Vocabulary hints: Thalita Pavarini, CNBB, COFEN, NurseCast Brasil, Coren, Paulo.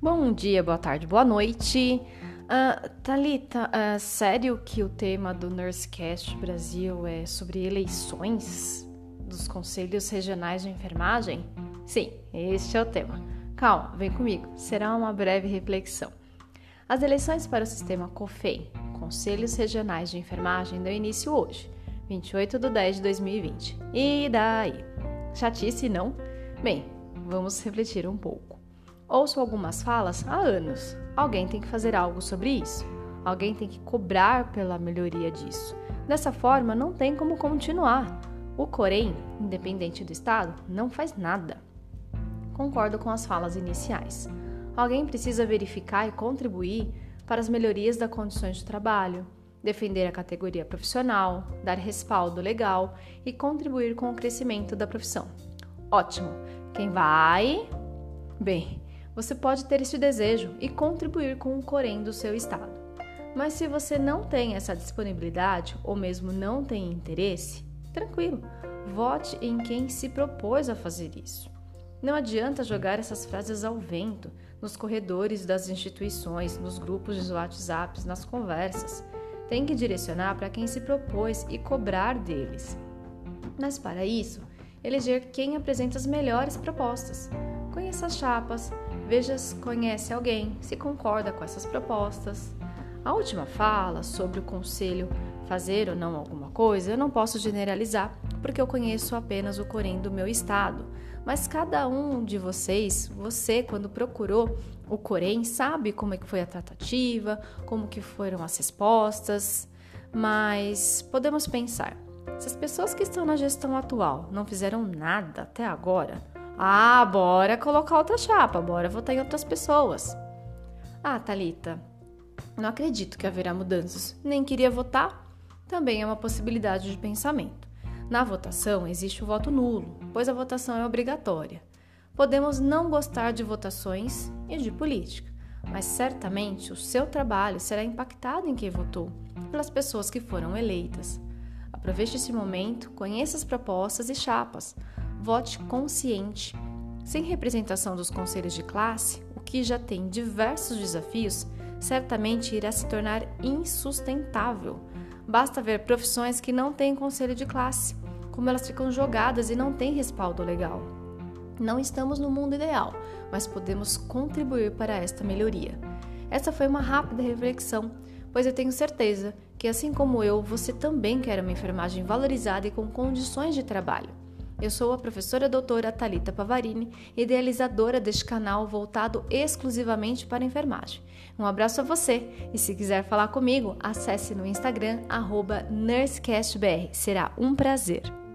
Bom dia, boa tarde, boa noite. Thalita, sério que o tema do NurseCast Brasil é sobre eleições dos conselhos regionais de enfermagem? Sim, este é o tema. Calma, vem comigo, será uma breve reflexão. As eleições para o sistema COFEN, Conselhos Regionais de Enfermagem, deu início hoje, 28/10/2020. E daí? Chatice, não? Bem, vamos refletir um pouco. Ouço algumas falas há anos. Alguém tem que fazer algo sobre isso. Alguém tem que cobrar pela melhoria disso. Dessa forma, não tem como continuar. O Coren, independente do Estado, não faz nada. Concordo com as falas iniciais. Alguém precisa verificar e contribuir para as melhorias das condições de trabalho, defender a categoria profissional, dar respaldo legal e contribuir com o crescimento da profissão. Ótimo! Quem vai? Bem... Você pode ter este desejo e contribuir com o Coren do seu estado. Mas se você não tem essa disponibilidade ou mesmo não tem interesse, tranquilo, vote em quem se propôs a fazer isso. Não adianta jogar essas frases ao vento, nos corredores das instituições, nos grupos de WhatsApp, nas conversas. Tem que direcionar para quem se propôs e cobrar deles. Mas para isso, eleger quem apresenta as melhores propostas. Conheça as chapas, veja se conhece alguém, se concorda com essas propostas. A última fala sobre o conselho fazer ou não alguma coisa, eu não posso generalizar, porque eu conheço apenas o Coren do meu estado. Mas cada um de vocês, você quando procurou o Coren, sabe como é que foi a tratativa, como que foram as respostas. Mas podemos pensar, se as pessoas que estão na gestão atual não fizeram nada até agora... Ah, bora colocar outra chapa, bora votar em outras pessoas. Ah, Thalita, não acredito que haverá mudanças, nem queria votar. Também é uma possibilidade de pensamento. Na votação existe o voto nulo, pois a votação é obrigatória. Podemos não gostar de votações e de política, mas certamente o seu trabalho será impactado em quem votou, pelas pessoas que foram eleitas. Aproveite esse momento, conheça as propostas e chapas. Vote consciente. Sem representação dos conselhos de classe, o que já tem diversos desafios, certamente irá se tornar insustentável. Basta ver profissões que não têm conselho de classe, como elas ficam jogadas e não têm respaldo legal. Não estamos no mundo ideal, mas podemos contribuir para esta melhoria. Essa foi uma rápida reflexão, pois eu tenho certeza que, assim como eu, você também quer uma enfermagem valorizada e com condições de trabalho. Eu sou a professora doutora Thalita Pavarini, idealizadora deste canal voltado exclusivamente para a enfermagem. Um abraço a você e se quiser falar comigo, acesse no Instagram @nursecastbr. Será um prazer!